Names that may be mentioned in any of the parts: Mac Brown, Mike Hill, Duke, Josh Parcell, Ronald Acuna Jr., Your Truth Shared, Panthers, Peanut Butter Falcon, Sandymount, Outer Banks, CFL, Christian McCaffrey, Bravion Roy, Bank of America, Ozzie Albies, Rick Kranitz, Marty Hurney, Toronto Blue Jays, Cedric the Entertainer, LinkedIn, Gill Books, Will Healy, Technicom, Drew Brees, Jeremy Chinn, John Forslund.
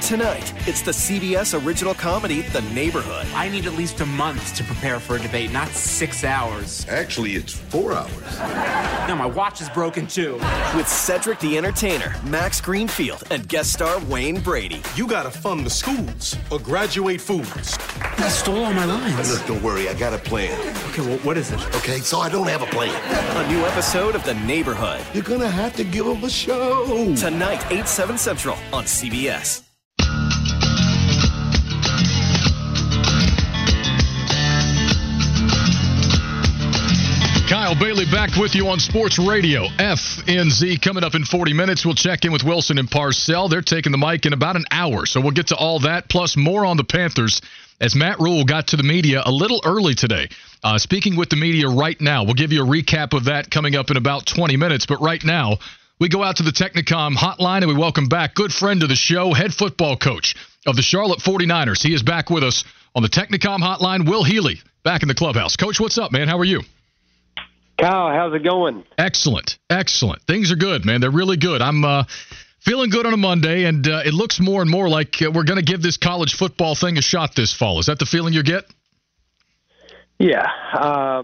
Tonight, it's the CBS original comedy, The Neighborhood. I need at least a month to prepare for a debate, not 6 hours. Actually, it's 4 hours. No, my watch is broken, too. With Cedric the Entertainer, Max Greenfield, and guest star Wayne Brady. You gotta fund the schools or graduate fools. I stole all my lines. Look, don't worry, I got a plan. Okay, well, what is it? Okay, so I don't have a plan. A new episode of The Neighborhood. You're gonna have to give them a show. Tonight, 8, 7 Central on CBS. Kyle Bailey back with you on Sports Radio FNZ. Coming up in 40 minutes, we'll check in with Wilson and Parcell. They're taking the mic in about an hour, so we'll get to all that, plus more on the Panthers, as Matt Rhule got to the media a little early today. Speaking with the media right now, we'll give you a recap of that coming up in about 20 minutes, but right now, we go out to the Technicom hotline and we welcome back good friend of the show, head football coach of the Charlotte 49ers. He is back with us on the Technicom hotline, Will Healy, back in the clubhouse. Coach, what's up, man? How are you? Kyle, how's it going? Excellent. Things are good, man. They're really good. I'm feeling good on a Monday, and it looks more and more like we're going to give this college football thing a shot this fall. Is that the feeling you get? Yeah. I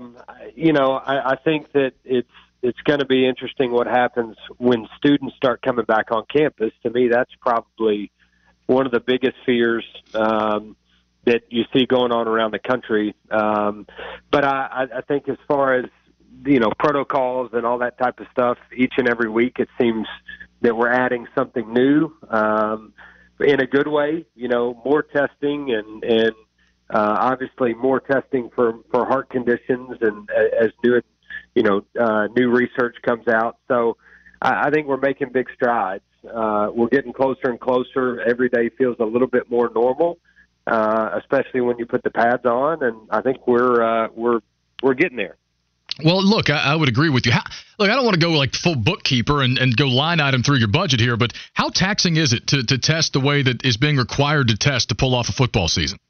think that it's going to be interesting what happens when students start coming back on campus. To me, that's probably one of the biggest fears that you see going on around the country. But I think as far as, you know, protocols and all that type of stuff, each and every week it seems that we're adding something new in a good way, you know, more testing and obviously more testing for heart conditions and as new research comes out. So I think we're making big strides. We're getting closer and closer. Every day feels a little bit more normal, especially when you put the pads on. And I think we're getting there. Well, look, I would agree with you. Look, I don't want to go like full bookkeeper and go line item through your budget here, but how taxing is it to test the way that is being required to test to pull off a football season?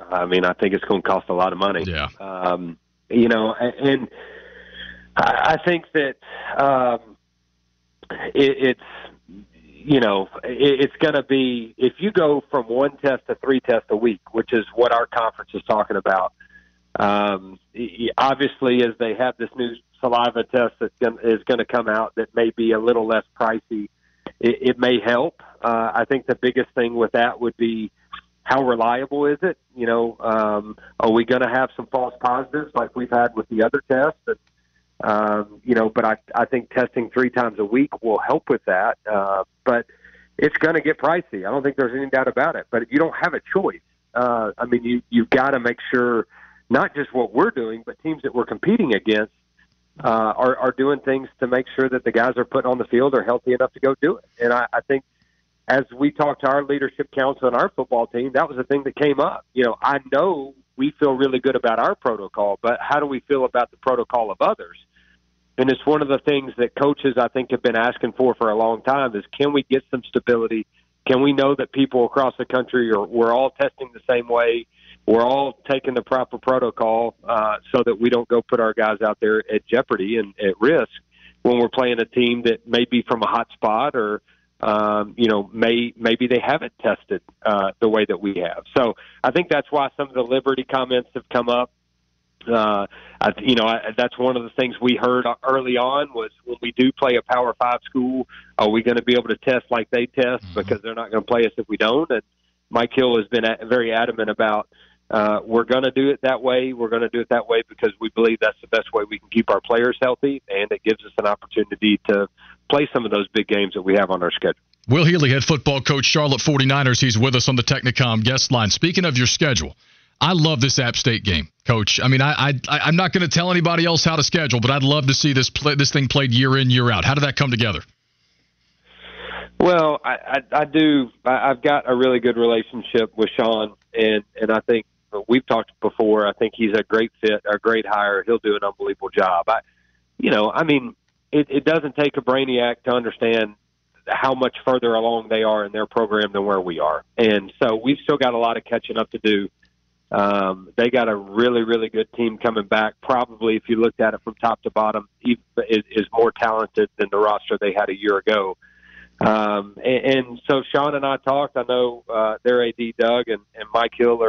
I mean, I think it's going to cost a lot of money. Yeah. And I think that it's going to be, if you go from one test to three tests a week, which is what our conference is talking about. Obviously, as they have this new saliva test that is going to come out that may be a little less pricey, it may help. I think the biggest thing with that would be how reliable is it? You know, are we going to have some false positives like we've had with the other tests? But I think testing three times a week will help with that. But it's going to get pricey. I don't think there's any doubt about it. But you don't have a choice. You've got to make sure not just what we're doing, but teams that we're competing against are doing things to make sure that the guys are putting on the field are healthy enough to go do it. And I think as we talked to our leadership council and our football team, that was the thing that came up. You know, I know we feel really good about our protocol, but how do we feel about the protocol of others? And it's one of the things that coaches, I think, have been asking for a long time is, can we get some stability? Can we know that people across the country we're all testing the same way? We're all taking the proper protocol so that we don't go put our guys out there at jeopardy and at risk when we're playing a team that may be from a hot spot or, maybe they haven't tested the way that we have. So I think that's why some of the Liberty comments have come up. That's one of the things we heard early on was when we do play a Power 5 school, are we going to be able to test like they test because they're not going to play us if we don't? And Mike Hill has been very adamant about, we're going to do it that way. We're going to do it that way because we believe that's the best way we can keep our players healthy, and it gives us an opportunity to play some of those big games that we have on our schedule. Will Healy, head football coach, Charlotte 49ers. He's with us on the Technicom guest line. Speaking of your schedule, I love this App State game, Coach. I mean, I'm not going to tell anybody else how to schedule, but I'd love to see this thing played year in, year out. How did that come together? Well, I do. I've got a really good relationship with Shawn, and I think we've talked before. I think he's a great fit, a great hire. He'll do an unbelievable job. It doesn't take a brainiac to understand how much further along they are in their program than where we are. And so we've still got a lot of catching up to do. They got a really, really good team coming back. Probably, if you looked at it from top to bottom, is more talented than the roster they had a year ago. And so Shawn and I talked. I know their AD, Doug, and Mike Hill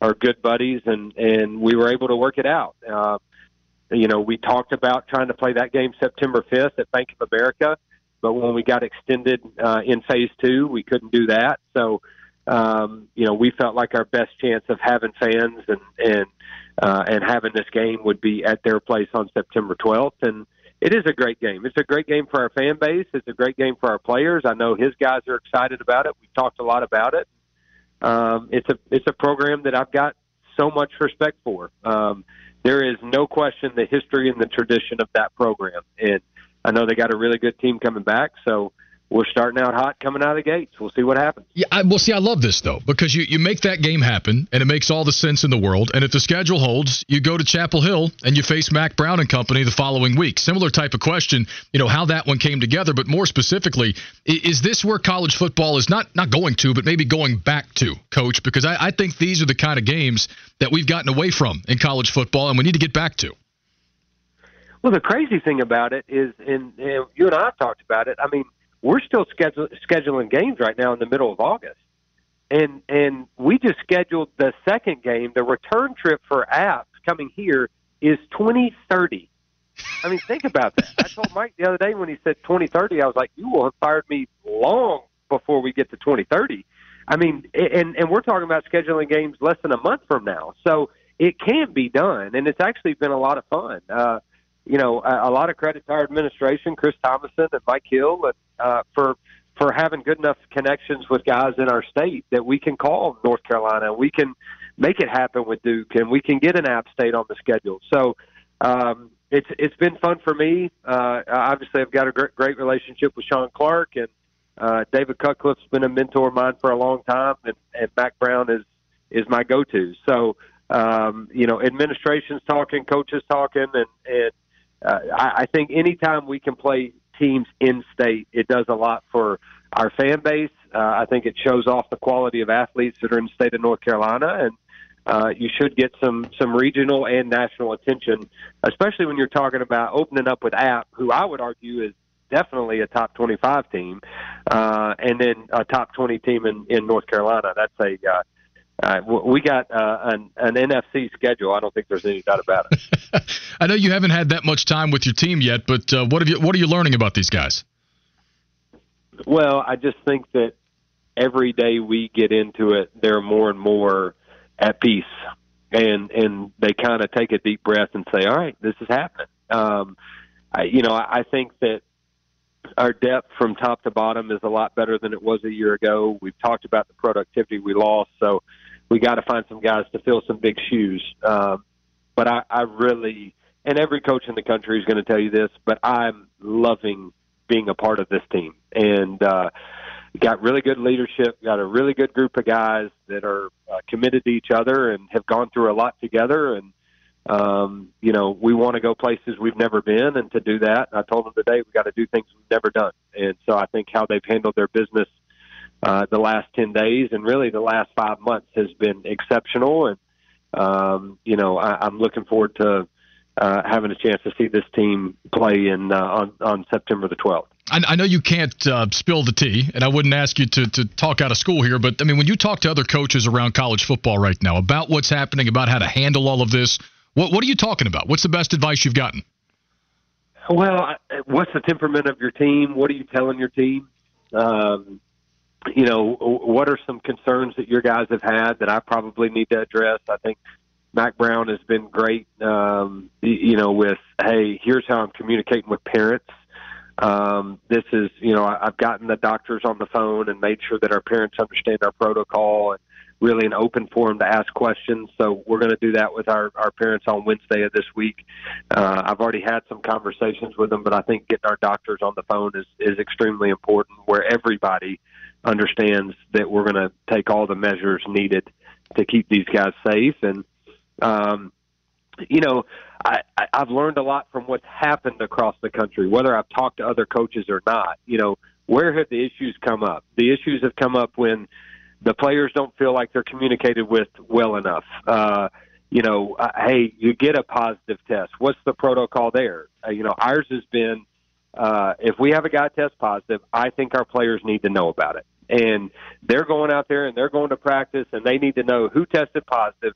are good buddies, and we were able to work it out. We talked about trying to play that game September 5th at Bank of America, but when we got extended in Phase 2, we couldn't do that. So, we felt like our best chance of having fans and having this game would be at their place on September 12th. And it is a great game. It's a great game for our fan base. It's a great game for our players. I know his guys are excited about it. We've talked a lot about it. It's a program that I've got so much respect for. There is no question the history and the tradition of that program. And I know they got a really good team coming back, so we're starting out hot coming out of the gates. We'll see what happens. Yeah, I love this, though, because you make that game happen, and it makes all the sense in the world. And if the schedule holds, you go to Chapel Hill, and you face Mac Brown and company the following week. Similar type of question, how that one came together. But more specifically, is this where college football is not going to, but maybe going back to, Coach? Because I think these are the kind of games that we've gotten away from in college football, and we need to get back to. Well, the crazy thing about it is, and you and I have talked about it, we're still scheduling games right now in the middle of August. And we just scheduled the second game. The return trip for Apps coming here is 2030. Think about that. I told Mike the other day when he said 2030, I was like, you will have fired me long before we get to 2030. And we're talking about scheduling games less than a month from now. So it can be done, and it's actually been a lot of fun. A lot of credit to our administration, Chris Thomason and Mike Hill, for having good enough connections with guys in our state that we can call North Carolina, we can make it happen with Duke, and we can get an App State on the schedule. So it's been fun for me. Obviously, I've got a great relationship with Shawn Clark, and David Cutcliffe's been a mentor of mine for a long time, and Mac Brown is my go-to. So, administration's talking, coaches talking, and I think anytime we can play teams in-state, it does a lot for our fan base. I think it shows off the quality of athletes that are in the state of North Carolina, and you should get some regional and national attention, especially when you're talking about opening up with App, who I would argue is definitely a top 25 team, and then a top 20 team in North Carolina. That's a we got an NFC schedule. I don't think there's any doubt about it. I know you haven't had that much time with your team yet, but what are you learning about these guys? Well, I just think that every day we get into it, they're more and more at peace, and they kind of take a deep breath and say, "All right, this is happening." I think that our depth from top to bottom is a lot better than it was a year ago. We've talked about the productivity we lost, so we got to find some guys to fill some big shoes. But I really, and every coach in the country is going to tell you this, but I'm loving being a part of this team. And got really good leadership, got a really good group of guys that are committed to each other and have gone through a lot together. And, we want to go places we've never been, and to do that, I told them today, we got to do things we've never done. And so I think how they've handled their business the last 10 days and really the last 5 months has been exceptional. And, I'm looking forward to having a chance to see this team play on September the 12th. I know you can't spill the tea, and I wouldn't ask you to talk out of school here, but, when you talk to other coaches around college football right now about what's happening, about how to handle all of this, what are you talking about? What's the best advice you've gotten? Well, what's the temperament of your team? What are you telling your team? you know, what are some concerns that your guys have had that I probably need to address? I think Mac Brown has been great, you know, with, hey, here's how I'm communicating with parents. This is, you know, I've gotten the doctors on the phone and made sure that our parents understand our protocol and really an open forum to ask questions. So we're going to do that with our parents on Wednesday of this week. I've already had some conversations with them, but I think getting our doctors on the phone is extremely important, where everybody understands that we're going to take all the measures needed to keep these guys safe. And, you know, I've learned a lot from what's happened across the country, whether I've talked to other coaches or not. You know, where have the issues come up? The issues have come up when the players don't feel like they're communicated with well enough. You know, hey, you get a positive test. What's the protocol there? You know, ours has been, if we have a guy test positive, I think our players need to know about it. And they're going out there and they're going to practice and they need to know who tested positive.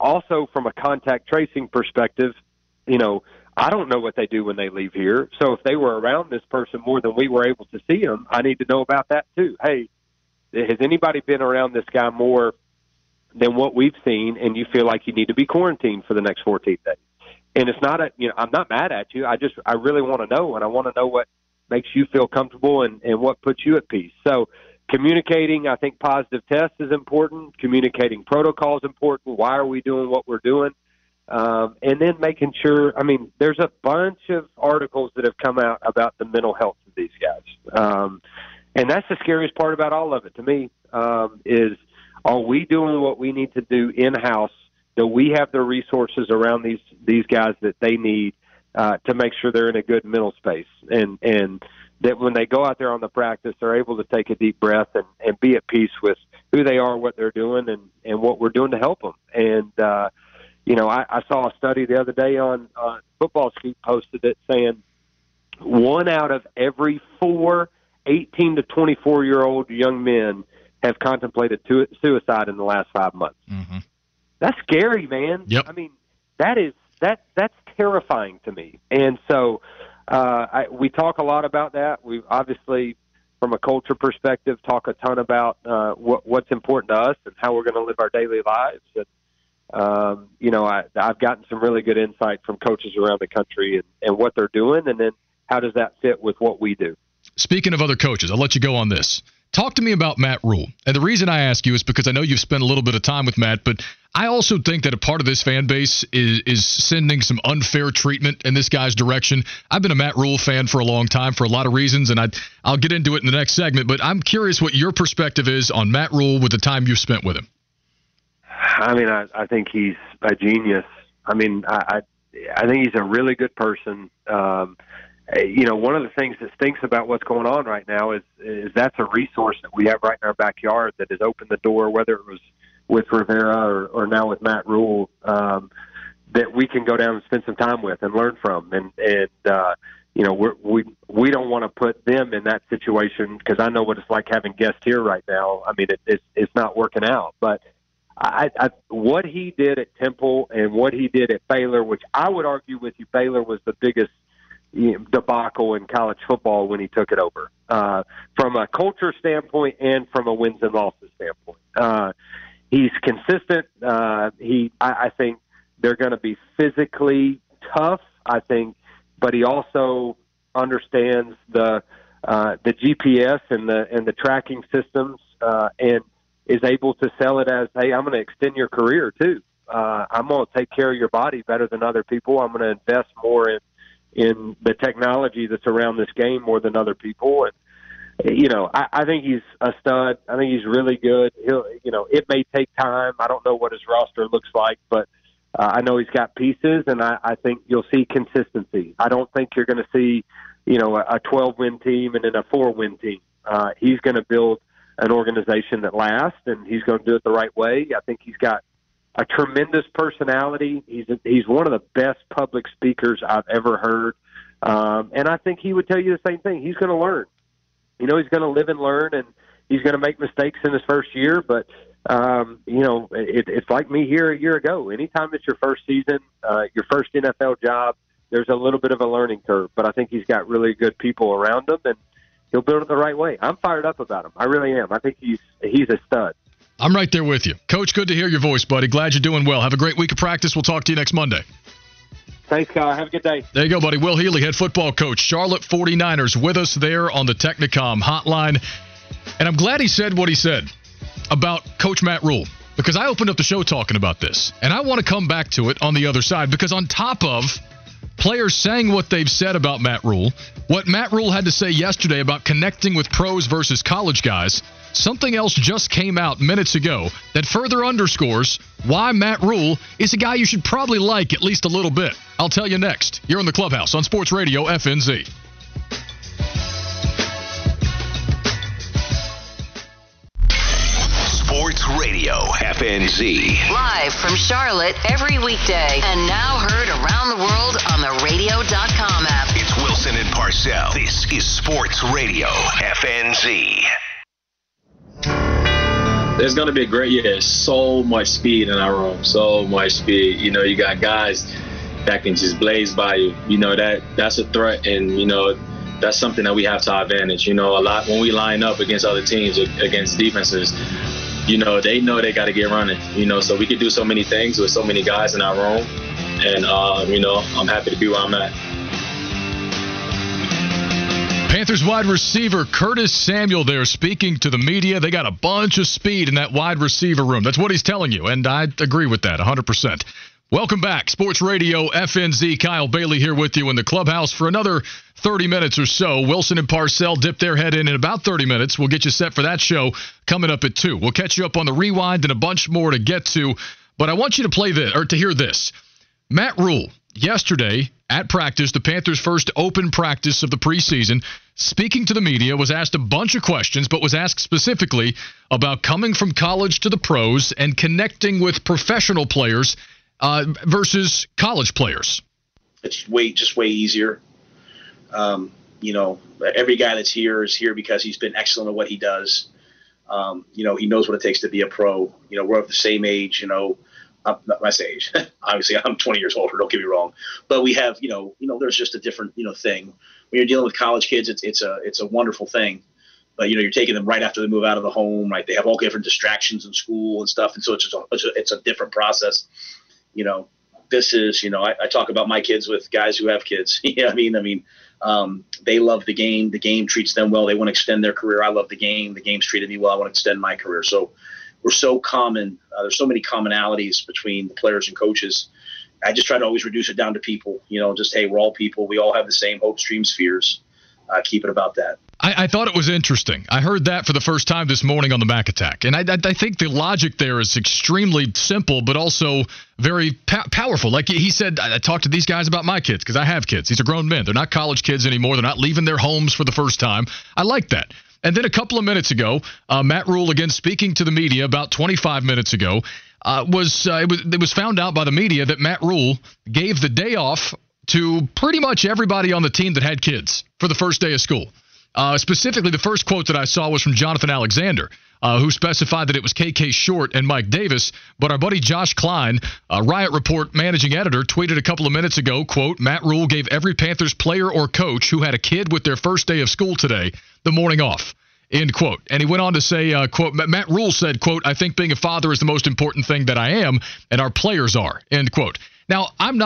Also, from a contact tracing perspective, you know, I don't know what they do when they leave here. So if they were around this person more than we were able to see him, I need to know about that too. Hey, has anybody been around this guy more than what we've seen and you feel like you need to be quarantined for the next 14 days? And it's not, you know, I'm not mad at you. I really want to know, and I want to know what makes you feel comfortable and what puts you at peace. So communicating, I think positive tests is important. Communicating protocol is important. Why are we doing what we're doing? And then making sure, I mean, there's a bunch of articles that have come out about the mental health of these guys. And that's the scariest part about all of it to me, is are we doing what we need to do in-house? Do we have the resources around these guys that they need to make sure they're in a good mental space, and that when they go out there on the practice, they're able to take a deep breath and be at peace with who they are, what they're doing, and what we're doing to help them. And, you know, I saw a study the other day on Football Scoop posted it saying 1 out of every 4 18 to 24-year-old young men have contemplated suicide in the last 5 months. Mm-hmm. That's scary, man. Yep. I mean, that's terrifying to me. And so we talk a lot about that. We obviously, from a culture perspective, talk a ton about what's important to us and how we're going to live our daily lives. And, you know, I've gotten some really good insight from coaches around the country and what they're doing, and then how does that fit with what we do. Speaking of other coaches, I'll let you go on this. Talk to me about Matt Rhule. And the reason I ask you is because I know you've spent a little bit of time with Matt, but I also think that a part of this fan base is sending some unfair treatment in this guy's direction. I've been a Matt Rhule fan for a long time for a lot of reasons, and I'll get into it in the next segment, but I'm curious what your perspective is on Matt Rhule with the time you've spent with him. I mean, I think he's a genius. I mean, I think he's a really good person. You know, one of the things that stinks about what's going on right now is that's a resource that we have right in our backyard that has opened the door, whether it was with Rivera or now with Matt Rhule, that we can go down and spend some time with and learn from. And you know, we don't want to put them in that situation because I know what it's like having guests here right now. I mean, it's not working out. But what he did at Temple and what he did at Baylor, which I would argue with you, Baylor was the biggest debacle in college football when he took it over, from a culture standpoint and from a wins and losses standpoint. He's consistent. I think they're going to be physically tough, I think, but he also understands the GPS and the tracking systems, and is able to sell it as, hey, I'm going to extend your career too. I'm going to take care of your body better than other people. I'm going to invest more in the technology that's around this game more than other people. And, you know, I think he's a stud. I think he's really good. He'll, you know, it may take time. I don't know what his roster looks like, but I know he's got pieces, and I think you'll see consistency. I don't think you're going to see, you know, a 12-win team and then a 4-win team. He's going to build an organization that lasts, and he's going to do it the right way. I think he's got a tremendous personality. He's one of the best public speakers I've ever heard. And I think he would tell you the same thing. He's going to learn. You know, he's going to live and learn, and he's going to make mistakes in his first year. But, you know, it's like me here a year ago. Anytime it's your first season, your first NFL job, there's a little bit of a learning curve. But I think he's got really good people around him, and he'll build it the right way. I'm fired up about him. I really am. I think he's a stud. I'm right there with you. Coach, good to hear your voice, buddy. Glad you're doing well. Have a great week of practice. We'll talk to you next Monday. Thanks, Kyle. Have a good day. There you go, buddy. Will Healy, head football coach, Charlotte 49ers, with us there on the Technicom hotline. And I'm glad he said what he said about Coach Matt Rhule, because I opened up the show talking about this, and I want to come back to it on the other side, because on top of players saying what they've said about Matt Rhule, what Matt Rhule had to say yesterday about connecting with pros versus college guys, something else just came out minutes ago that further underscores why Matt Rhule is a guy you should probably like at least a little bit. I'll tell you next, here on the Clubhouse on Sports Radio FNZ. Sports Radio FNZ. Live from Charlotte every weekday and now heard around the world on the radio.com app. It's Wilson and Parcell. This is Sports Radio FNZ. There's going to be a great year. There's so much speed in our room, so much speed. You know, you got guys that can just blaze by you. You know, that's a threat, and, you know, that's something that we have to our advantage. You know, a lot when we line up against other teams, against defenses, you know they got to get running. You know, so we can do so many things with so many guys in our room, and, you know, I'm happy to be where I'm at. Panthers wide receiver Curtis Samuel there speaking to the media. They got a bunch of speed in that wide receiver room. That's what he's telling you, and I agree with that 100%. Welcome back. Sports Radio FNZ. Kyle Bailey here with you in the Clubhouse for another 30 minutes or so. Wilson and Parcell dip their head in about 30 minutes. We'll get you set for that show coming up at 2. We'll catch you up on the rewind and a bunch more to get to, but I want you to play this, or to hear this. Matt Rhule, yesterday at practice, the Panthers' first open practice of the preseason, speaking to the media, was asked a bunch of questions, but was asked specifically about coming from college to the pros and connecting with professional players versus college players. It's way easier. You know, every guy that's here is here because he's been excellent at what he does. You know, he knows what it takes to be a pro. You know, we're of the same age, you know. I'm not my age. Obviously, I'm 20 years older. Don't get me wrong, but we have, you know, there's just a different, you know, thing when you're dealing with college kids. It's a wonderful thing, but you know, you're taking them right after they move out of the home. Right, they have all different distractions in school and stuff, and so it's a different process. You know, this is, you know, I talk about my kids with guys who have kids. Yeah, I mean, they love the game. The game treats them well. They want to extend their career. I love the game. The game's treated me well. I want to extend my career. So. We're so common. There's so many commonalities between the players and coaches. I just try to always reduce it down to people. You know, just, hey, we're all people. We all have the same hopes, dreams, fears. Keep it about that. I thought it was interesting. I heard that for the first time this morning on the Mac Attack. And I think the logic there is extremely simple, but also very powerful. Like he said, I talked to these guys about my kids because I have kids. These are grown men. They're not college kids anymore. They're not leaving their homes for the first time. I like that. And then a couple of minutes ago, Matt Rhule, again, speaking to the media about 25 minutes ago, it was found out by the media that Matt Rhule gave the day off to pretty much everybody on the team that had kids for the first day of school. Specifically, the first quote that I saw was from Jonathan Alexander, who specified that it was KK Short and Mike Davis. But our buddy Josh Klein, Riot Report managing editor, tweeted a couple of minutes ago, quote, Matt Rhule gave every Panthers player or coach who had a kid with their first day of school today the morning off, end quote. And he went on to say, quote, Matt Rhule said, quote, I think being a father is the most important thing that I am and our players are, end quote. Now, I'm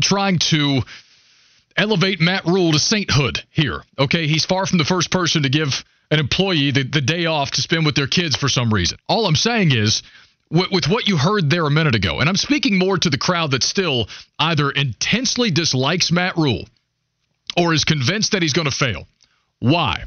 trying to elevate Matt Rhule to sainthood here, okay? He's far from the first person to give an employee the day off to spend with their kids for some reason. All I'm saying is, with what you heard there a minute ago, and I'm speaking more to the crowd that still either intensely dislikes Matt Rhule or is convinced that he's going to fail. Why?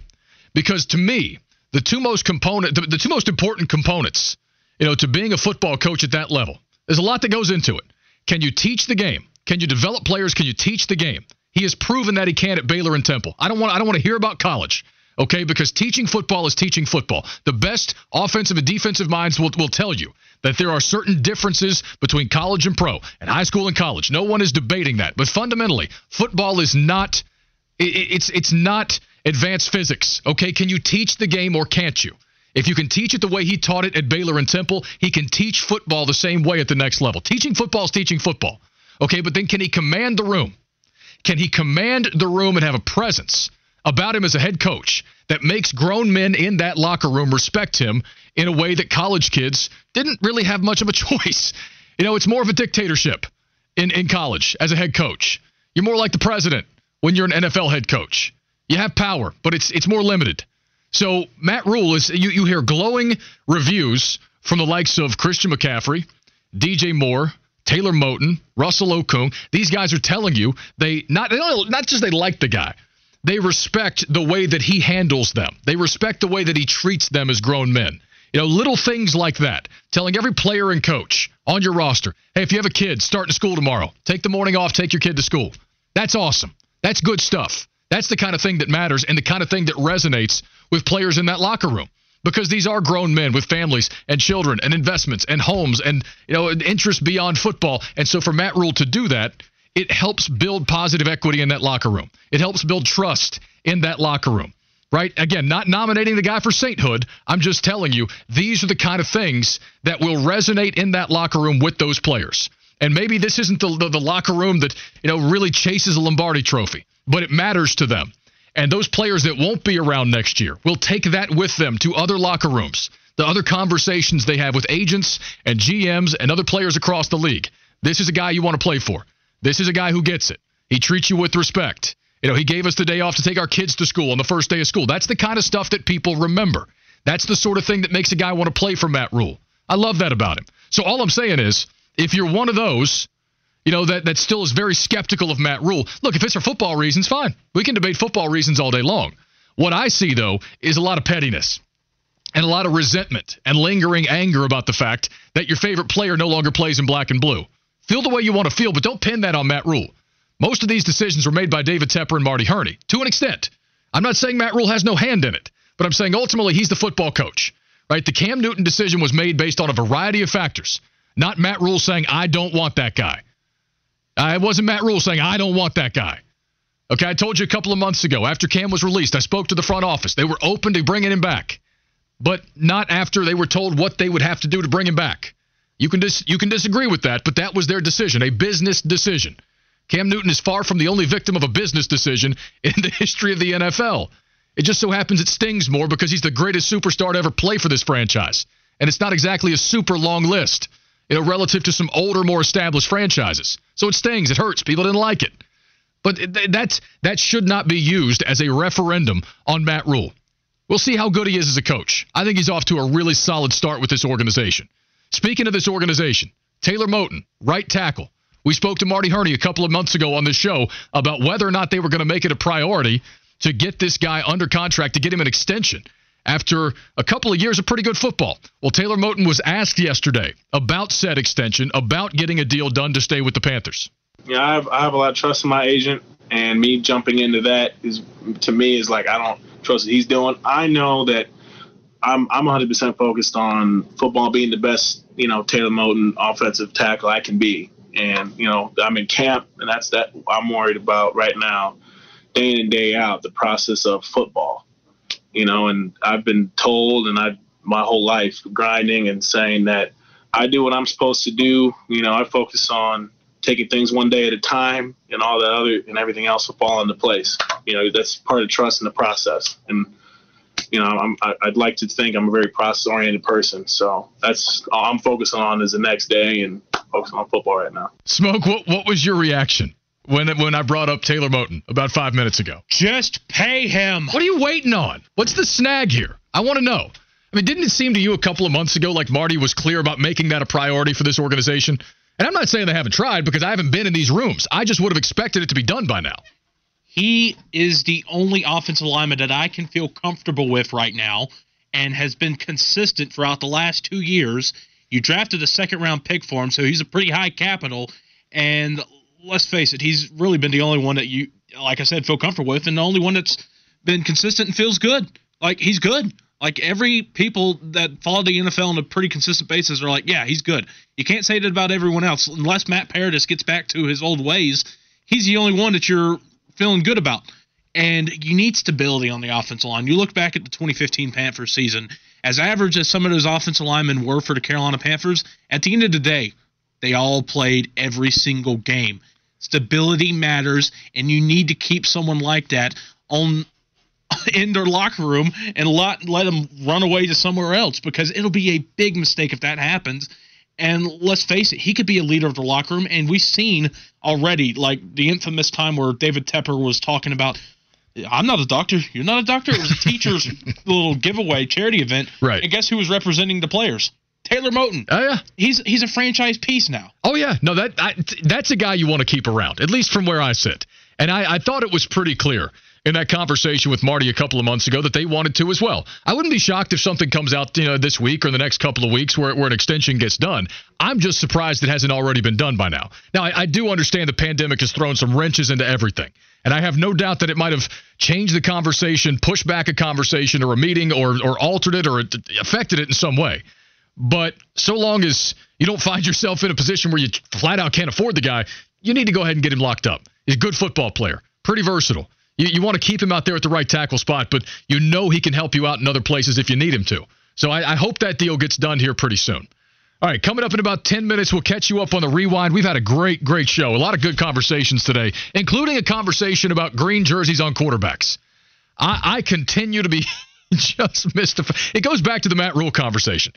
Because to me, the two most important components, you know, to being a football coach at that level, there's a lot that goes into it. Can you teach the game? Can you develop players? Can you teach the game? He has proven that he can at Baylor and Temple. I don't want to hear about college, okay? Because teaching football is teaching football. The best offensive and defensive minds will tell you that there are certain differences between college and pro and high school and college. No one is debating that. But fundamentally, football is not it's not advanced physics, okay? Can you teach the game or can't you? If you can teach it the way he taught it at Baylor and Temple, he can teach football the same way at the next level. Teaching football is teaching football, okay? But then can he command the room? Can he command the room and have a presence about him as a head coach that makes grown men in that locker room respect him in a way that college kids didn't really have much of a choice. You know, it's more of a dictatorship in college as a head coach. You're more like the president when you're an NFL head coach. You have power, but it's more limited. So Matt Rhule is, you hear glowing reviews from the likes of Christian McCaffrey, DJ Moore, Taylor Moton, Russell Okung. These guys are telling you they like the guy. They respect the way that he handles them. They respect the way that he treats them as grown men. You know, little things like that. Telling every player and coach on your roster, hey, if you have a kid starting school tomorrow, take the morning off, take your kid to school. That's awesome. That's good stuff. That's the kind of thing that matters and the kind of thing that resonates with players in that locker room. Because these are grown men with families and children and investments and homes and, you know, interests beyond football. And so for Matt Rhule to do that, it helps build positive equity in that locker room. It helps build trust in that locker room, right? Again, not nominating the guy for sainthood. I'm just telling you, these are the kind of things that will resonate in that locker room with those players. And maybe this isn't the locker room that, you know, really chases a Lombardi trophy, but it matters to them. And those players that won't be around next year will take that with them to other locker rooms, the other conversations they have with agents and GMs and other players across the league. This is a guy you want to play for. This is a guy who gets it. He treats you with respect. You know, he gave us the day off to take our kids to school on the first day of school. That's the kind of stuff that people remember. That's the sort of thing that makes a guy want to play for Matt Rhule. I love that about him. So all I'm saying is, if you're one of those, you know, that still is very skeptical of Matt Rhule. Look, if it's for football reasons, fine. We can debate football reasons all day long. What I see, though, is a lot of pettiness and a lot of resentment and lingering anger about the fact that your favorite player no longer plays in black and blue. Feel the way you want to feel, but don't pin that on Matt Rhule. Most of these decisions were made by David Tepper and Marty Hurney, to an extent. I'm not saying Matt Rhule has no hand in it, but I'm saying ultimately he's the football coach, right? The Cam Newton decision was made based on a variety of factors, not Matt Rhule saying, I don't want that guy. It wasn't Matt Rhule saying, I don't want that guy. Okay, I told you a couple of months ago, after Cam was released, I spoke to the front office. They were open to bringing him back, but not after they were told what they would have to do to bring him back. You can disagree with that, but that was their decision, a business decision. Cam Newton is far from the only victim of a business decision in the history of the NFL. It just so happens it stings more because he's the greatest superstar to ever play for this franchise, and it's not exactly a super long list. You know, relative to some older, more established franchises. So it stings, it hurts, people didn't like it. But that should not be used as a referendum on Matt Rhule. We'll see how good he is as a coach. I think he's off to a really solid start with this organization. Speaking of this organization, Taylor Moton, right tackle. We spoke to Marty Hurney a couple of months ago on this show about whether or not they were going to make it a priority to get this guy under contract, to get him an extension. After a couple of years of pretty good football. Well, Taylor Moton was asked yesterday about said extension, about getting a deal done to stay with the Panthers. Yeah, I have a lot of trust in my agent, and me jumping into that is like I don't trust what he's doing. I know that I'm 100% focused on football, being the best, you know, Taylor Moton offensive tackle I can be. And, you know, I'm in camp, and that's that I'm worried about right now, day in and day out, the process of football. You know, and I've been told, and my whole life grinding and saying that I do what I'm supposed to do. You know, I focus on taking things one day at a time, and all that other and everything else will fall into place. You know, that's part of trust in the process. And, you know, I'd like to think I'm a very process-oriented person. So that's all I'm focusing on is the next day and focusing on football right now. Smoke, what was your reaction when I brought up Taylor Moton about 5 minutes ago? Just pay him. What are you waiting on? What's the snag here? I want to know. I mean, didn't it seem to you a couple of months ago like Marty was clear about making that a priority for this organization? And I'm not saying they haven't tried because I haven't been in these rooms. I just would have expected it to be done by now. He is the only offensive lineman that I can feel comfortable with right now and has been consistent throughout the last 2 years. You drafted a second-round pick for him, so he's a pretty high capital, and let's face it, he's really been the only one that you, like I said, feel comfortable with, and the only one that's been consistent and feels good. Like, he's good. Like, every people that follow the NFL on a pretty consistent basis are like, yeah, he's good. You can't say that about everyone else. Unless Matt Paradis gets back to his old ways, he's the only one that you're feeling good about. And you need stability on the offensive line. You look back at the 2015 Panthers season, as average as some of those offensive linemen were for the Carolina Panthers, at the end of the day, they all played every single game. Stability matters, and you need to keep someone like that on in their locker room and let them run away to somewhere else, because it'll be a big mistake if that happens. And let's face it, he could be a leader of the locker room. And we've seen already, like the infamous time where David Tepper was talking about, I'm not a doctor, you're not a doctor. It was a teacher's little giveaway charity event. Right. And guess who was representing the players? Taylor Moton. Oh, yeah. He's a franchise piece now. Oh, yeah. No, that's a guy you want to keep around, at least from where I sit. And I thought it was pretty clear in that conversation with Marty a couple of months ago that they wanted to as well. I wouldn't be shocked if something comes out, this week or the next couple of weeks where an extension gets done. I'm just surprised it hasn't already been done by now. Now, I do understand the pandemic has thrown some wrenches into everything. And I have no doubt that it might have changed the conversation, pushed back a conversation or a meeting or altered it or affected it in some way. But so long as you don't find yourself in a position where you flat out can't afford the guy, you need to go ahead and get him locked up. He's a good football player, pretty versatile. You want to keep him out there at the right tackle spot, but you know he can help you out in other places if you need him to. So I hope that deal gets done here pretty soon. All right, coming up in about 10 minutes, we'll catch you up on the rewind. We've had a great, great show. A lot of good conversations today, including a conversation about green jerseys on quarterbacks. I continue to be just mystified. It goes back to the Matt Rhule conversation.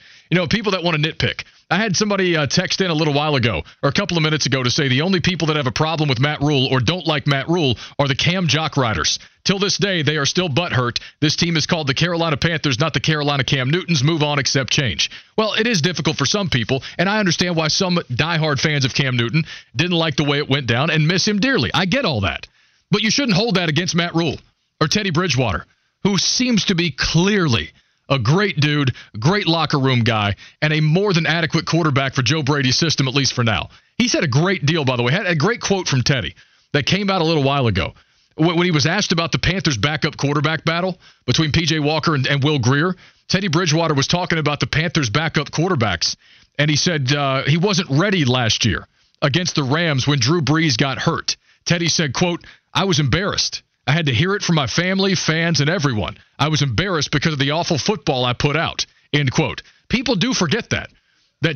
People that want to nitpick. I had somebody text in a little while ago, or a couple of minutes ago, to say the only people that have a problem with Matt Rhule or don't like Matt Rhule are the Cam jock riders. Till this day, they are still butthurt. This team is called the Carolina Panthers, not the Carolina Cam Newtons. Move on, accept change. Well, it is difficult for some people, and I understand why some diehard fans of Cam Newton didn't like the way it went down and miss him dearly. I get all that. But you shouldn't hold that against Matt Rhule or Teddy Bridgewater, who seems to be clearly a great dude, great locker room guy, and a more than adequate quarterback for Joe Brady's system, at least for now. He said a great deal, by the way. Had a great quote from Teddy that came out a little while ago when he was asked about the Panthers' backup quarterback battle between P.J. Walker and Will Grier. Teddy Bridgewater was talking about the Panthers' backup quarterbacks, and he said he wasn't ready last year against the Rams when Drew Brees got hurt. Teddy said, quote, "I was embarrassed. I had to hear it from my family, fans, and everyone. I was embarrassed because of the awful football I put out," end quote. People do forget that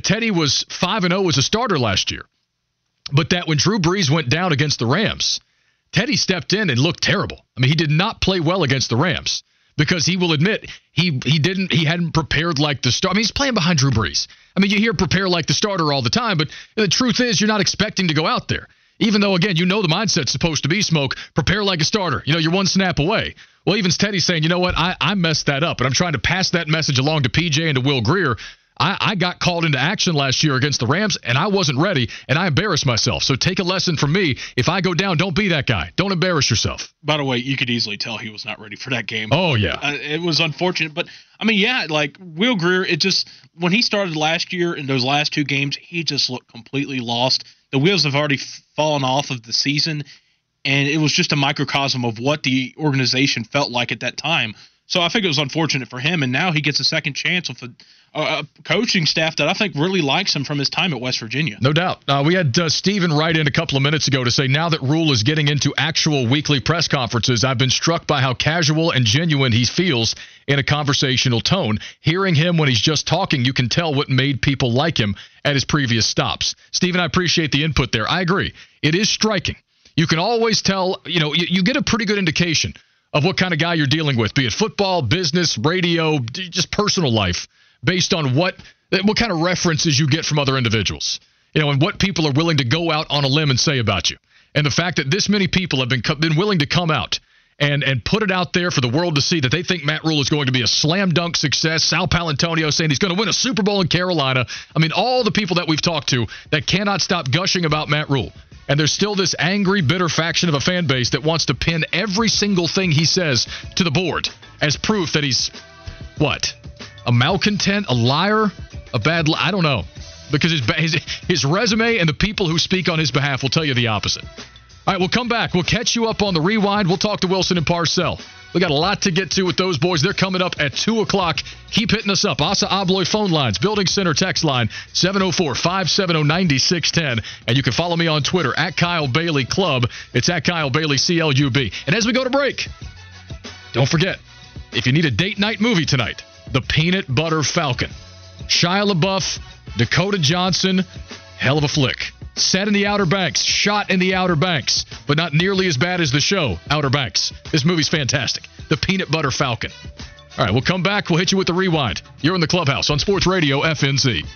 Teddy was 5-0 as a starter last year, but that when Drew Brees went down against the Rams, Teddy stepped in and looked terrible. I mean, he did not play well against the Rams because he will admit he hadn't prepared like the starter. I mean, he's playing behind Drew Brees. I mean, you hear prepare like the starter all the time, but the truth is you're not expecting to go out there. Even though, again, the mindset's supposed to be, Smoke, prepare like a starter. You're one snap away. Well, even Teddy's saying, I messed that up, and I'm trying to pass that message along to PJ and to Will Grier. I got called into action last year against the Rams, and I wasn't ready, and I embarrassed myself. So take a lesson from me. If I go down, don't be that guy. Don't embarrass yourself. By the way, you could easily tell he was not ready for that game. Oh, yeah. It was unfortunate. But, Will Grier, it just – when he started last year in those last two games, he just looked completely lost. The wheels have already fallen off of the season, and it was just a microcosm of what the organization felt like at that time. So I think it was unfortunate for him, and now he gets a second chance with a coaching staff that I think really likes him from his time at West Virginia. No doubt. We had Steven write in a couple of minutes ago to say, now that Rhule is getting into actual weekly press conferences, I've been struck by how casual and genuine he feels in a conversational tone. Hearing him when he's just talking, you can tell what made people like him at his previous stops. Steven, I appreciate the input there. I agree. It is striking. You can always tell, you get a pretty good indication of what kind of guy you're dealing with, be it football, business, radio, just personal life, based on what kind of references you get from other individuals, and what people are willing to go out on a limb and say about you. And the fact that this many people have been willing to come out and put it out there for the world to see that they think Matt Rhule is going to be a slam dunk success. Sal Palantonio saying he's going to win a Super Bowl in Carolina. I mean, all the people that we've talked to that cannot stop gushing about Matt Rhule. And there's still this angry, bitter faction of a fan base that wants to pin every single thing he says to the board as proof that he's, what, a malcontent, a liar, a bad liar? I don't know. Because his resume and the people who speak on his behalf will tell you the opposite. All right, we'll come back. We'll catch you up on the rewind. We'll talk to Wilson and Parcell. We got a lot to get to with those boys. They're coming up at 2 o'clock. Keep hitting us up. Asa Abloy phone lines, Building Center text line, 704-570-9610. And you can follow me on Twitter, @KyleBaileyClub. It's @KyleBaileyClub. And as we go to break, don't forget, if you need a date night movie tonight, The Peanut Butter Falcon. Shia LaBeouf, Dakota Johnson, hell of a flick. Set in the Outer Banks, shot in the Outer Banks, but not nearly as bad as the show, Outer Banks. This movie's fantastic. The Peanut Butter Falcon. All right, we'll come back. We'll hit you with the rewind. You're in the clubhouse on Sports Radio FNZ.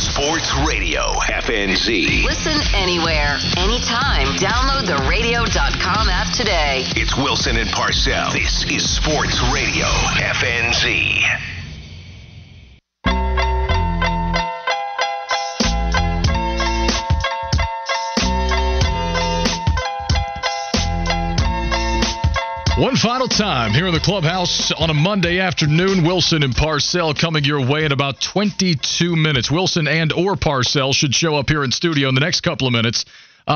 Sports Radio FNZ. Listen anywhere, anytime. Download the radio.com app today. It's Wilson and Parcell. This is Sports Radio FNZ. One final time here in the clubhouse on a Monday afternoon. Wilson and Parcell coming your way in about 22 minutes. Wilson and or Parcell should show up here in studio in the next couple of minutes.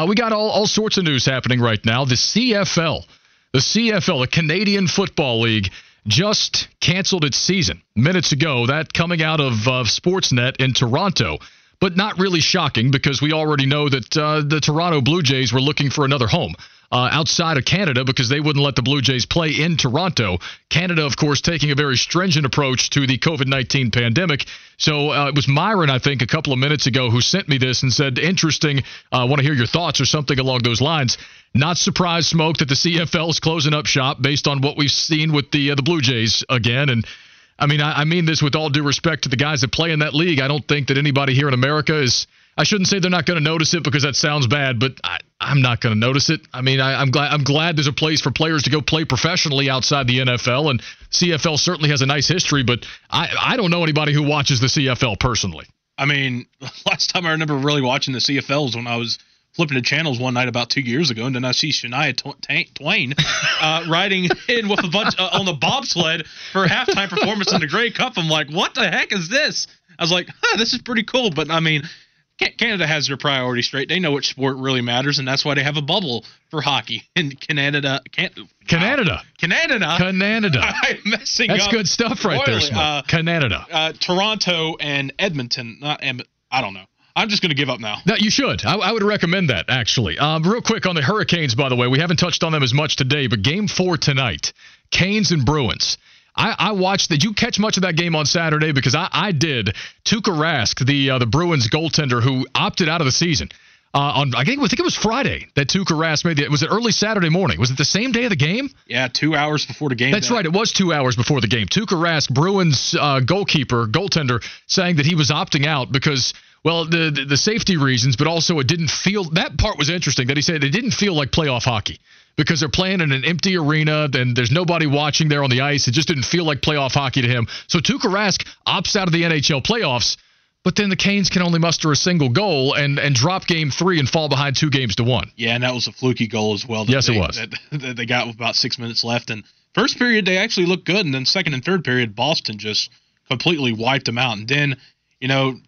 We got all sorts of news happening right now. The CFL, the Canadian Football League, just canceled its season minutes ago. That coming out of Sportsnet in Toronto. But not really shocking because we already know that the Toronto Blue Jays were looking for another home outside of Canada because they wouldn't let the Blue Jays play in Toronto. Canada, of course, taking a very stringent approach to the COVID-19 pandemic. So it was Myron, I think, a couple of minutes ago who sent me this and said, interesting, I want to hear your thoughts or something along those lines. Not surprised, Smoke, that the CFL is closing up shop based on what we've seen with the Blue Jays again. And I mean, I mean this with all due respect to the guys that play in that league. I don't think that anybody here in America is – I shouldn't say they're not going to notice it because that sounds bad, but I'm not going to notice it. I mean, I'm glad there's a place for players to go play professionally outside the NFL, and CFL certainly has a nice history, but I don't know anybody who watches the CFL personally. I mean, last time I remember really watching the CFL was when I was flipping the channels one night about 2 years ago, and then I see Shania Twain riding in with a bunch on the bobsled for a halftime performance in the Grey Cup. I'm like, what the heck is this? I was like, this is pretty cool. But, I mean, Canada has their priorities straight. They know which sport really matters, and that's why they have a bubble for hockey. And Canada. That's good stuff right there, Smoke. Canada. Toronto and Edmonton. I don't know. I'm just going to give up now. No, you should. I would recommend that, actually. Real quick on the Hurricanes, by the way. We haven't touched on them as much today, but Game 4 tonight, Canes and Bruins. I watched. Did you catch much of that game on Saturday? Because I did. Tuukka Rask, the Bruins goaltender who opted out of the season. I think it was Friday that Tuukka Rask made it. Was it early Saturday morning? Was it the same day of the game? Yeah, 2 hours before the game. That's right. It was 2 hours before the game. Tuukka Rask, Bruins goaltender, saying that he was opting out because – well, the safety reasons, but also it didn't feel – that part was interesting that he said it didn't feel like playoff hockey because they're playing in an empty arena and there's nobody watching there on the ice. It just didn't feel like playoff hockey to him. So Tuukka Rask opts out of the NHL playoffs, but then the Canes can only muster a single goal and drop Game 3 and fall behind 2-1. Yeah, and that was a fluky goal as well. Yes, it was. That they got with about 6 minutes left. And first period, they actually looked good, and then second and third period, Boston just completely wiped them out. And then, you know –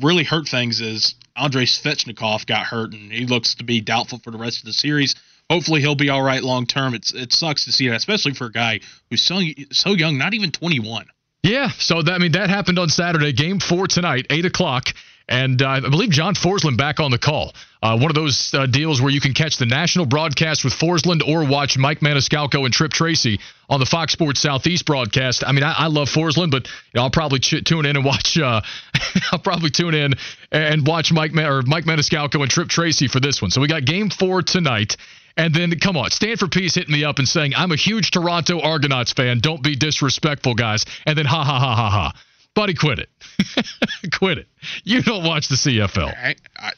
really hurt things is Andrei Svechnikov got hurt, and he looks to be doubtful for the rest of the series. Hopefully he'll be all right long term. It sucks to see that, especially for a guy who's so young, not even 21. Yeah, so that happened on Saturday. Game 4 tonight, 8 o'clock. And I believe John Forslund back on the call. One of those deals where you can catch the national broadcast with Forslund or watch Mike Maniscalco and Trip Tracy on the Fox Sports Southeast broadcast. I mean, I love Forslund, but you know, I'll probably tune in and watch. I'll probably tune in and watch Mike Maniscalco and Trip Tracy for this one. So we got Game 4 tonight. And then, come on, Stanford Peace hitting me up and saying, I'm a huge Toronto Argonauts fan. Don't be disrespectful, guys. And then, ha, ha, ha, ha, ha. Buddy, quit it. Quit it. You don't watch the CFL.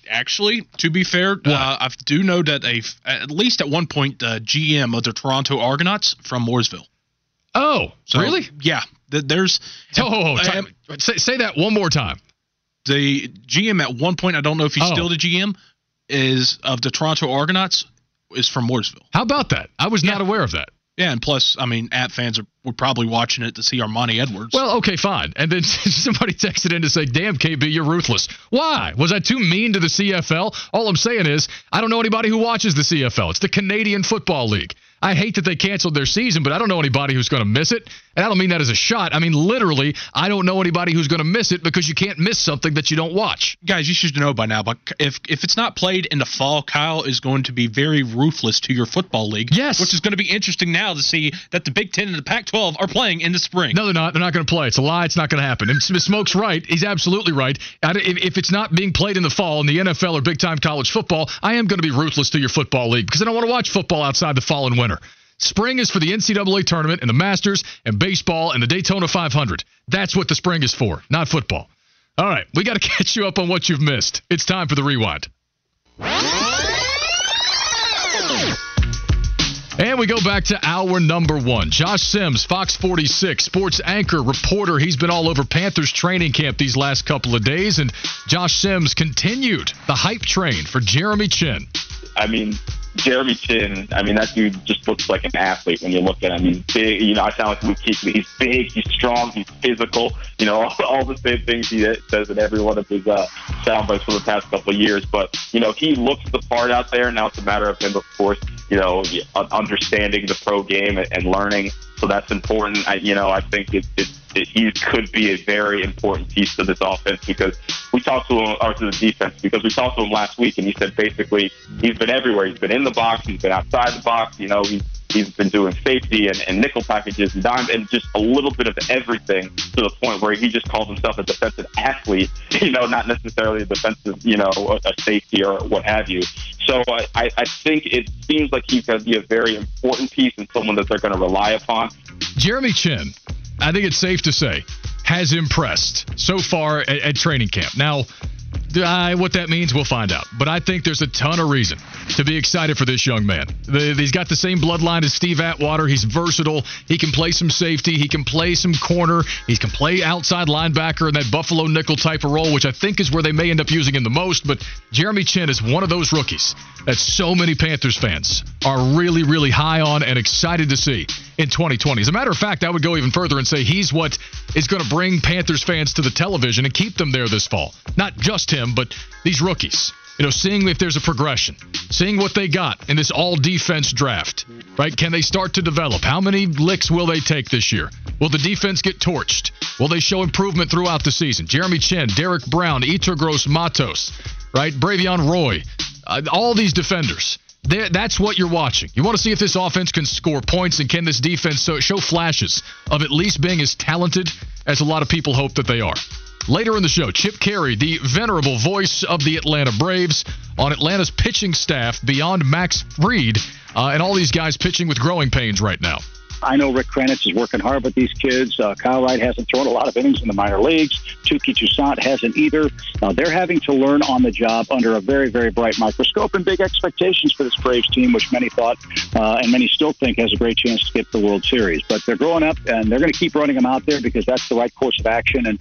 Actually, to be fair, I do know that at least at one point, the GM of the Toronto Argonauts from Mooresville. Oh, so, really? Yeah. There's. Say that one more time. The GM at one point, I don't know if he's still the GM, is of the Toronto Argonauts is from Mooresville. How about that? I was not aware of that. Yeah, and plus, I mean, App fans were probably watching it to see Armani Edwards. Well, okay, fine. And then somebody texted in to say, damn, KB, you're ruthless. Why? Was I too mean to the CFL? All I'm saying is I don't know anybody who watches the CFL. It's the Canadian Football League. I hate that they canceled their season, but I don't know anybody who's going to miss it. And I don't mean that as a shot. I mean, literally, I don't know anybody who's going to miss it because you can't miss something that you don't watch. Guys, you should know by now, but if it's not played in the fall, Kyle is going to be very ruthless to your football league. Yes. Which is going to be interesting now to see that the Big Ten and the Pac-12 12 are playing in the spring. No, they're not. They're not going to play. It's a lie. It's not going to happen. And Smoke's right. He's absolutely right. If it's not being played in the fall in the NFL or big-time college football, I am going to be ruthless to your football league because I don't want to watch football outside the fall and winter. Spring is for the NCAA tournament and the Masters and baseball and the Daytona 500. That's what the spring is for, not football. All right, we got to catch you up on what you've missed. It's time for the Rewind. And we go back to hour number one. Josh Sims, Fox 46, sports anchor, reporter. He's been all over Panthers training camp these last couple of days, and Josh Sims continued the hype train for Jeremy Chinn. Jeremy Chinn, that dude just looks like an athlete when you look at him. He's big, I sound like Luke Kuechly. He's big, he's strong, he's physical, all the same things he says in every one of his soundbites for the past couple of years. But, he looks the part out there. Now it's a matter of him, of course, understanding the pro game and learning. So that's important. I think he could be a very important piece to this offense because we talked to him, or to the defense, because we talked to him last week, and he said basically he's been everywhere. He's been in the box. He's been outside the box. He's been doing safety and nickel packages and dimes and just a little bit of everything to the point where he just calls himself a defensive athlete, not necessarily a defensive, a safety or what have you. So I think it seems like he's going to be a very important piece and someone that they're going to rely upon. Jeremy Chinn, I think it's safe to say, has impressed so far at training camp. Now, what that means, we'll find out. But I think there's a ton of reason to be excited for this young man. He's got the same bloodline as Steve Atwater. He's versatile. He can play some safety. He can play some corner. He can play outside linebacker in that Buffalo nickel type of role, which I think is where they may end up using him the most. But Jeremy Chinn is one of those rookies that so many Panthers fans are really, really high on and excited to see in 2020. As a matter of fact, I would go even further and say he's what is going to bring Panthers fans to the television and keep them there this fall. Not just him, but these rookies. Seeing if there's a progression, seeing what they got in this all-defense draft, right? Can they start to develop? How many licks will they take this year? Will the defense get torched? Will they show improvement throughout the season? Jeremy Chinn, Derek Brown, Etergros Matos, right? Bravion Roy, all these defenders. That's what you're watching. You want to see if this offense can score points and can this defense show flashes of at least being as talented as a lot of people hope that they are. Later in the show, Chip Carey, the venerable voice of the Atlanta Braves, on Atlanta's pitching staff beyond Max Fried and all these guys pitching with growing pains right now. I know Rick Kranitz is working hard with these kids. Kyle Wright hasn't thrown a lot of innings in the minor leagues. Tuki Toussaint hasn't either. They're having to learn on the job under a very, very bright microscope and big expectations for this Braves team, which many thought and many still think has a great chance to get the World Series. But they're growing up, and they're going to keep running them out there because that's the right course of action. And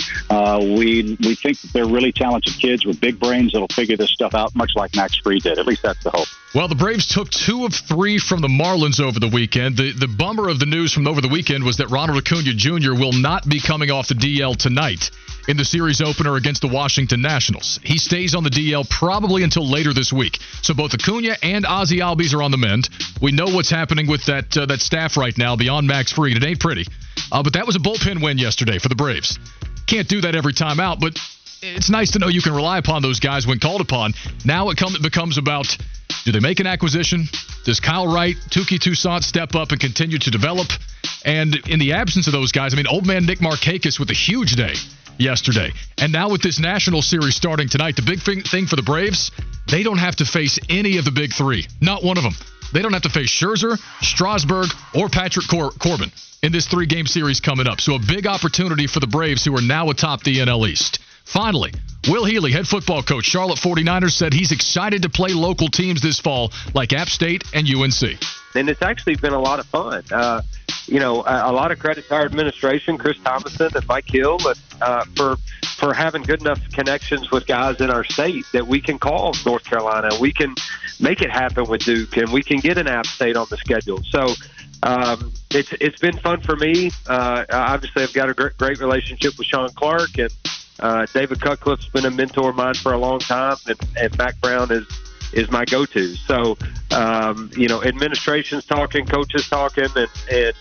we think that they're really talented kids with big brains that will figure this stuff out, much like Max Fried did. At least that's the hope. Well, the Braves took 2 of 3 from the Marlins over the weekend. The bummer of the news from over the weekend was that Ronald Acuna Jr. will not be coming off the DL tonight in the series opener against the Washington Nationals. He stays on the DL probably until later this week. So both Acuna and Ozzie Albies are on the mend. We know what's happening with that staff right now beyond Max Fried. It ain't pretty. But that was a bullpen win yesterday for the Braves. Can't do that every time out, but it's nice to know you can rely upon those guys when called upon. Now it becomes about, do they make an acquisition? Does Kyle Wright, Tuki Toussaint step up and continue to develop? And in the absence of those guys, old man Nick Markakis with a huge day yesterday. And now with this National Series starting tonight, the big thing for the Braves, they don't have to face any of the big three. Not one of them. They don't have to face Scherzer, Strasburg, or Patrick Corbin in this 3-game series coming up. So a big opportunity for the Braves, who are now atop the NL East. Finally, Will Healy, head football coach, Charlotte 49ers, said he's excited to play local teams this fall, like App State and UNC. And it's actually been a lot of fun. A lot of credit to our administration, Chris Thomason and Mike Hill, for having good enough connections with guys in our state that we can call North Carolina. We can make it happen with Duke, and we can get an App State on the schedule. So it's been fun for me. Obviously, I've got a great relationship with Shawn Clark, and David Cutcliffe's been a mentor of mine for a long time, and Mac Brown is my go-to. So, administration's talking, coaches talking, and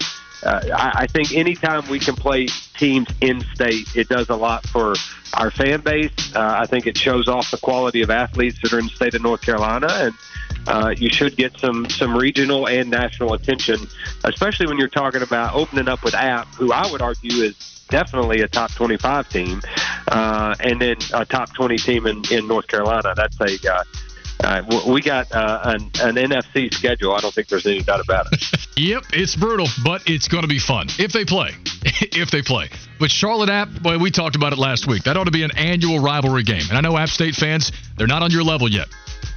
I think anytime we can play teams in-state, it does a lot for our fan base. I think it shows off the quality of athletes that are in the state of North Carolina, and you should get some regional and national attention, especially when you're talking about opening up with App, who I would argue is definitely a top 25 team, and then a top 20 team in North Carolina. That's a we got an NFC schedule. I don't think there's any doubt about it. Yep, it's brutal, but it's going to be fun if they play. But Charlotte App, boy, we talked about it last week. That ought to be an annual rivalry game. And I know App State fans, they're not on your level yet,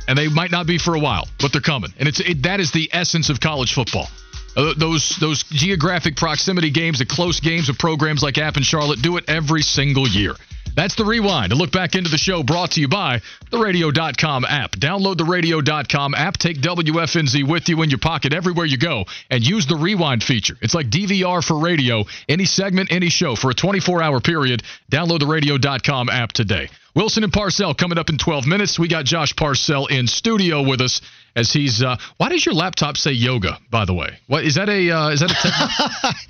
and they might not be for a while, but they're coming. And that is the essence of college football. Those geographic proximity games, the close games of programs like App and Charlotte, do it every single year. That's The Rewind. A look back into the show brought to you by the Radio.com app. Download the Radio.com app. Take WFNZ with you in your pocket everywhere you go and use the Rewind feature. It's like DVR for radio. Any segment, any show for a 24-hour period. Download the Radio.com app today. Wilson and Parcell coming up in 12 minutes. We got Josh Parcell in studio with us as he's why does your laptop say yoga, by the way? What is that, a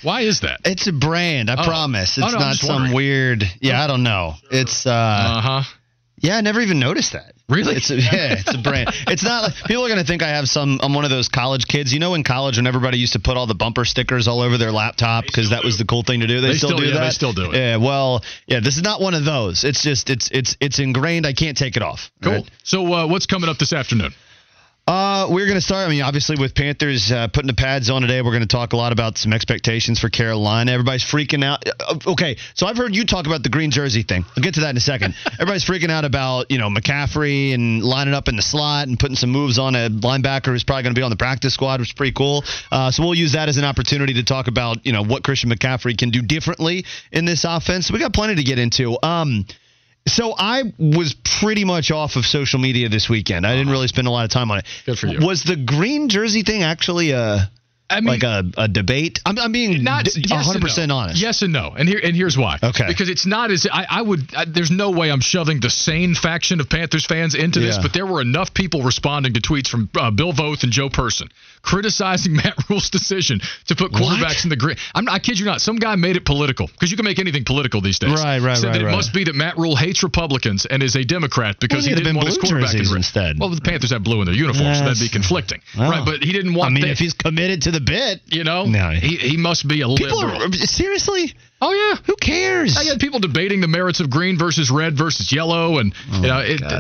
why is that? It's a brand, I promise. It's not some weird. Yeah, I don't know. It's yeah, I never even noticed that. Really? It's a brand. It's not like people are going to think I'm one of those college kids. You know, in college when everybody used to put all the bumper stickers all over their laptop because that was the cool thing to do. They still do that. They still do it. Yeah. Well, yeah, this is not one of those. It's just, it's ingrained. I can't take it off. Cool. Right? So what's coming up this afternoon? We're going to start, obviously with Panthers putting the pads on today. We're going to talk a lot about some expectations for Carolina. Everybody's freaking out. Okay, so I've heard you talk about the green jersey thing. I'll get to that in a second. Everybody's freaking out about, McCaffrey and lining up in the slot and putting some moves on a linebacker who's probably going to be on the practice squad, which is pretty cool. So we'll use that as an opportunity to talk about, what Christian McCaffrey can do differently in this offense. So we got plenty to get into. So I was pretty much off of social media this weekend. I didn't really spend a lot of time on it. Good for you. Was the green jersey thing actually a debate? I'm being not 100% honest. Yes and no. And here's why. Okay. Because it's not as there's no way I'm shoving the sane faction of Panthers fans into this, but there were enough people responding to tweets from Bill Voth and Joe Person criticizing Matt Rhule's decision to put quarterbacks in the green. I kid you not. Some guy made it political because you can make anything political these days. Right. Said that it must be that Matt Rhule hates Republicans and is a Democrat because he didn't want his quarterback in green. Instead. Well, the Panthers have blue in their uniforms, so that'd be conflicting. Oh. Right, but he didn't want if he's committed to the bit, he must be a liberal. Seriously? Oh, yeah. Who cares? I had people debating the merits of green versus red versus yellow, and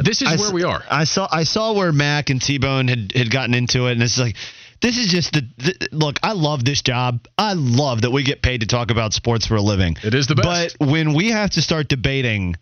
this is where we are. I saw where Mac and T-Bone had gotten into it, and it's like, this is just look, I love this job. I love that we get paid to talk about sports for a living. It is the best. But when we have to start debating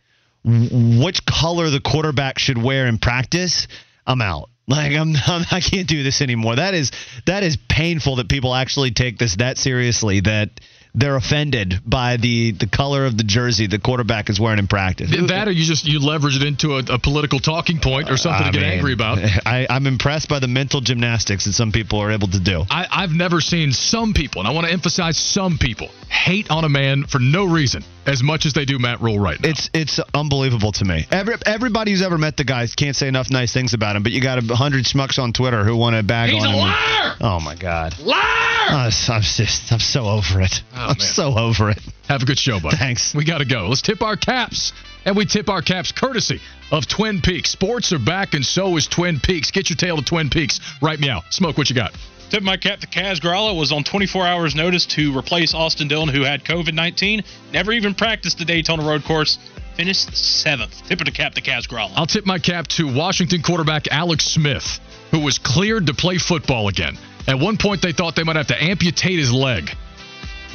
which color the quarterback should wear in practice, I'm out. Like I can't do this anymore. That is painful that people actually take this that seriously, that they're offended by the color of the jersey the quarterback is wearing in practice. That, or you leverage it into a political talking point or something to get angry about. I'm impressed by the mental gymnastics that some people are able to do. I've never seen some people, and I want to emphasize some people, hate on a man for no reason as much as they do Matt Rhule right now. It's unbelievable to me. Everybody who's ever met the guy can't say enough nice things about him, but you got 100 schmucks on Twitter who want to bag on him. He's a liar! Oh, my God. Liar! I'm so over it. So over it. Have a good show, buddy. Thanks. We got to go. Let's tip our caps. And we tip our caps courtesy of Twin Peaks. Sports are back, and so is Twin Peaks. Get your tail to Twin Peaks right now. Smoke, what you got? Tip my cap to Kaz Grala. Was on 24 hours notice to replace Austin Dillon, who had COVID-19. Never even practiced the Daytona Road Course. Finished 7th. Tip it to cap to Kaz Grala. I'll tip my cap to Washington quarterback Alex Smith, who was cleared to play football again. At one point, they thought they might have to amputate his leg.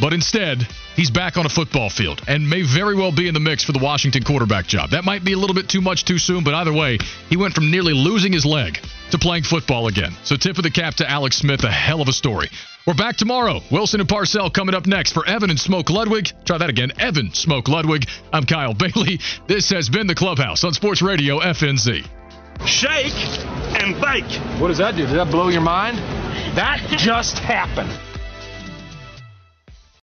But instead, he's back on a football field and may very well be in the mix for the Washington quarterback job. That might be a little bit too much too soon, but either way, he went from nearly losing his leg to playing football again. So tip of the cap to Alex Smith, a hell of a story. We're back tomorrow. Wilson and Parcell coming up next for Evan and Smoke Ludwig. Try that again. Evan, Smoke Ludwig. I'm Kyle Bailey. This has been The Clubhouse on Sports Radio FNZ. Shake and bake. What does that do? Did that blow your mind? That just happened.